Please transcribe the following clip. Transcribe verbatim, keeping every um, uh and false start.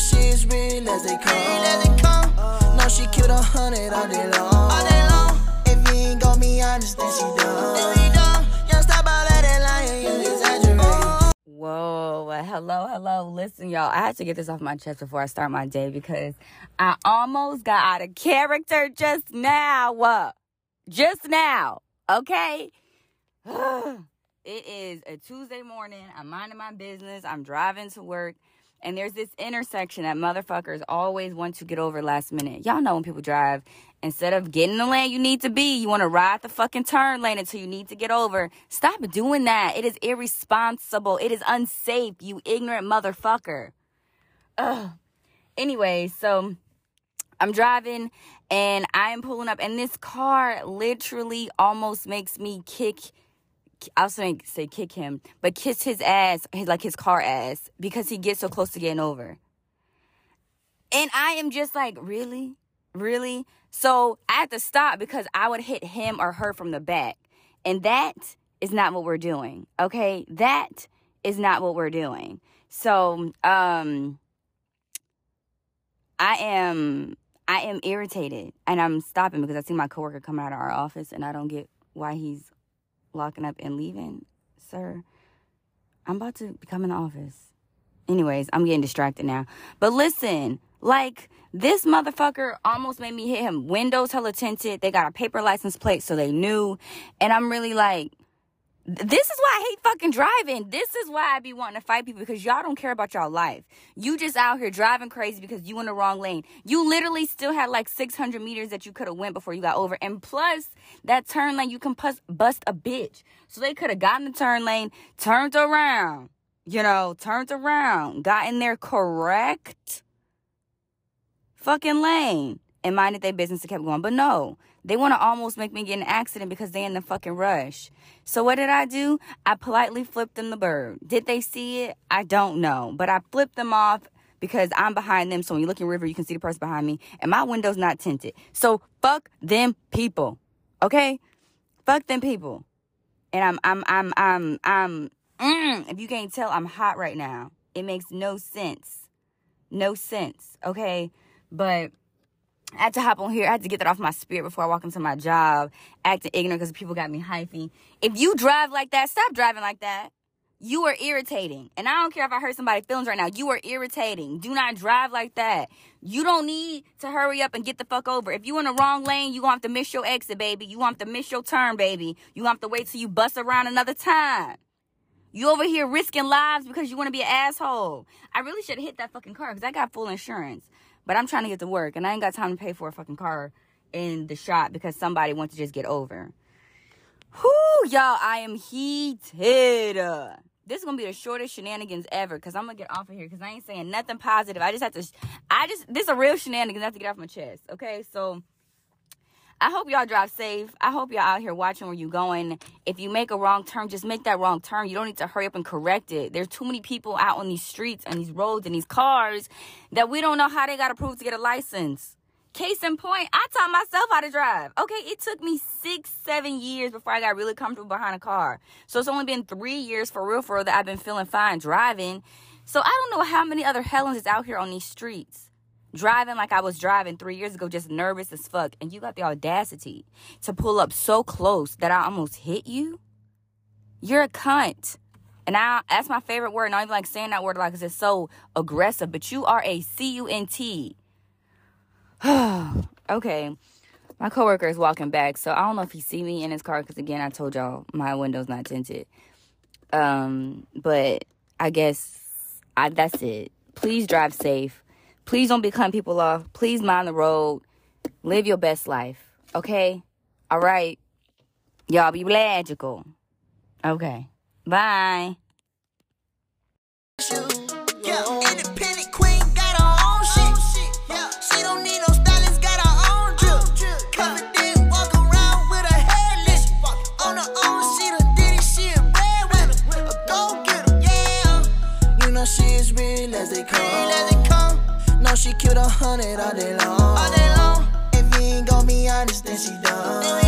she as real as they come. No, she keep it a hundred all day long. If you ain't got me honest, then she done. Y'all stop all that and lying, you exaggerate. Whoa, hello, hello. Listen, y'all, I had to get this off my chest before I start my day because I almost got out of character just now. Uh, just now, okay? It is a Tuesday morning. I'm minding my business. I'm driving to work. And there's this intersection that motherfuckers always want to get over last minute. Y'all know when people drive, instead of getting the lane you need to be, you want to ride the fucking turn lane until you need to get over. Stop doing that. It is irresponsible. It is unsafe, you ignorant motherfucker. Ugh. Anyway, so I'm driving and I am pulling up. And this car literally almost makes me kick I was going to say kick him, but kiss his ass, his, like his car ass, because he gets so close to getting over. And I am just like, really? Really? So I had to stop because I would hit him or her from the back. And that is not what we're doing, okay? That is not what we're doing. So um, I am I am irritated, and I'm stopping because I see my coworker coming out of our office, and I don't get why he's locking up and leaving. Sir, I'm about to come in the office. Anyways, I'm getting distracted now. But listen, like, this motherfucker almost made me hit him. Windows hella tinted. They got a paper license plate, so they knew. And I'm really like, this is why I hate fucking driving. This is why I be wanting to fight people, because y'all don't care about y'all life. You just out here driving crazy because you in the wrong lane. You literally still had like six hundred meters that you could have went before you got over. And plus, that turn lane, you can bust a bitch. So they could have gotten the turn lane, turned around, you know, turned around, got in their correct fucking lane and minded their business and kept going. But no. They want to almost make me get in an accident because they in the fucking rush. So what did I do? I politely flipped them the bird. Did they see it? I don't know. But I flipped them off because I'm behind them. So when you look in the river, you can see the person behind me. And my window's not tinted. So fuck them people. Okay? Fuck them people. And I'm, I'm, I'm, I'm, I'm, mm, if you can't tell, I'm hot right now. It makes no sense. No sense. Okay? But I had to hop on here. I had to get that off my spirit before I walk into my job, acting ignorant because people got me hyphy. If you drive like that, stop driving like that. You are irritating. And I don't care if I hurt somebody's feelings right now. You are irritating. Do not drive like that. You don't need to hurry up and get the fuck over. If you in the wrong lane, you're going to have to miss your exit, baby. You're going to have to miss your turn, baby. You're going to have to wait till you bust around another time. You over here risking lives because you want to be an asshole. I really should have hit that fucking car because I got full insurance. But I'm trying to get to work, and I ain't got time to pay for a fucking car in the shop because somebody wants to just get over. Whoo, y'all, I am heated. This is going to be the shortest shenanigans ever because I'm going to get off of here because I ain't saying nothing positive. I just have to, I just, this is a real shenanigans. I have to get off my chest, okay? So I hope y'all drive safe. I hope y'all out here watching where you're going. If you make a wrong turn, just make that wrong turn. You don't need to hurry up and correct it. There's too many people out on these streets and these roads and these cars that we don't know how they got approved to get a license. Case in point, I taught myself how to drive. Okay, it took me six, seven years before I got really comfortable behind a car. So it's only been three years for real, for real, that I've been feeling fine driving. So I don't know how many other Helens is out here on these streets, driving like I was driving three years ago, just nervous as fuck. And you got the audacity to pull up so close that I almost hit you? You're a cunt. And I, that's my favorite word. And I don't even like saying that word a lot because it's so aggressive. But you are a C U N T. Okay. My coworker is walking back. So I don't know if he see me in his car because, again, I told y'all my window's not tinted. Um, but I guess I, that's it. Please drive safe. Please don't be cutting people off. Please mind the road. Live your best life. Okay? All right. Y'all be logical. Okay. Bye. She killed a hundred all day long. All day long. If you ain't gon' be honest, then she done.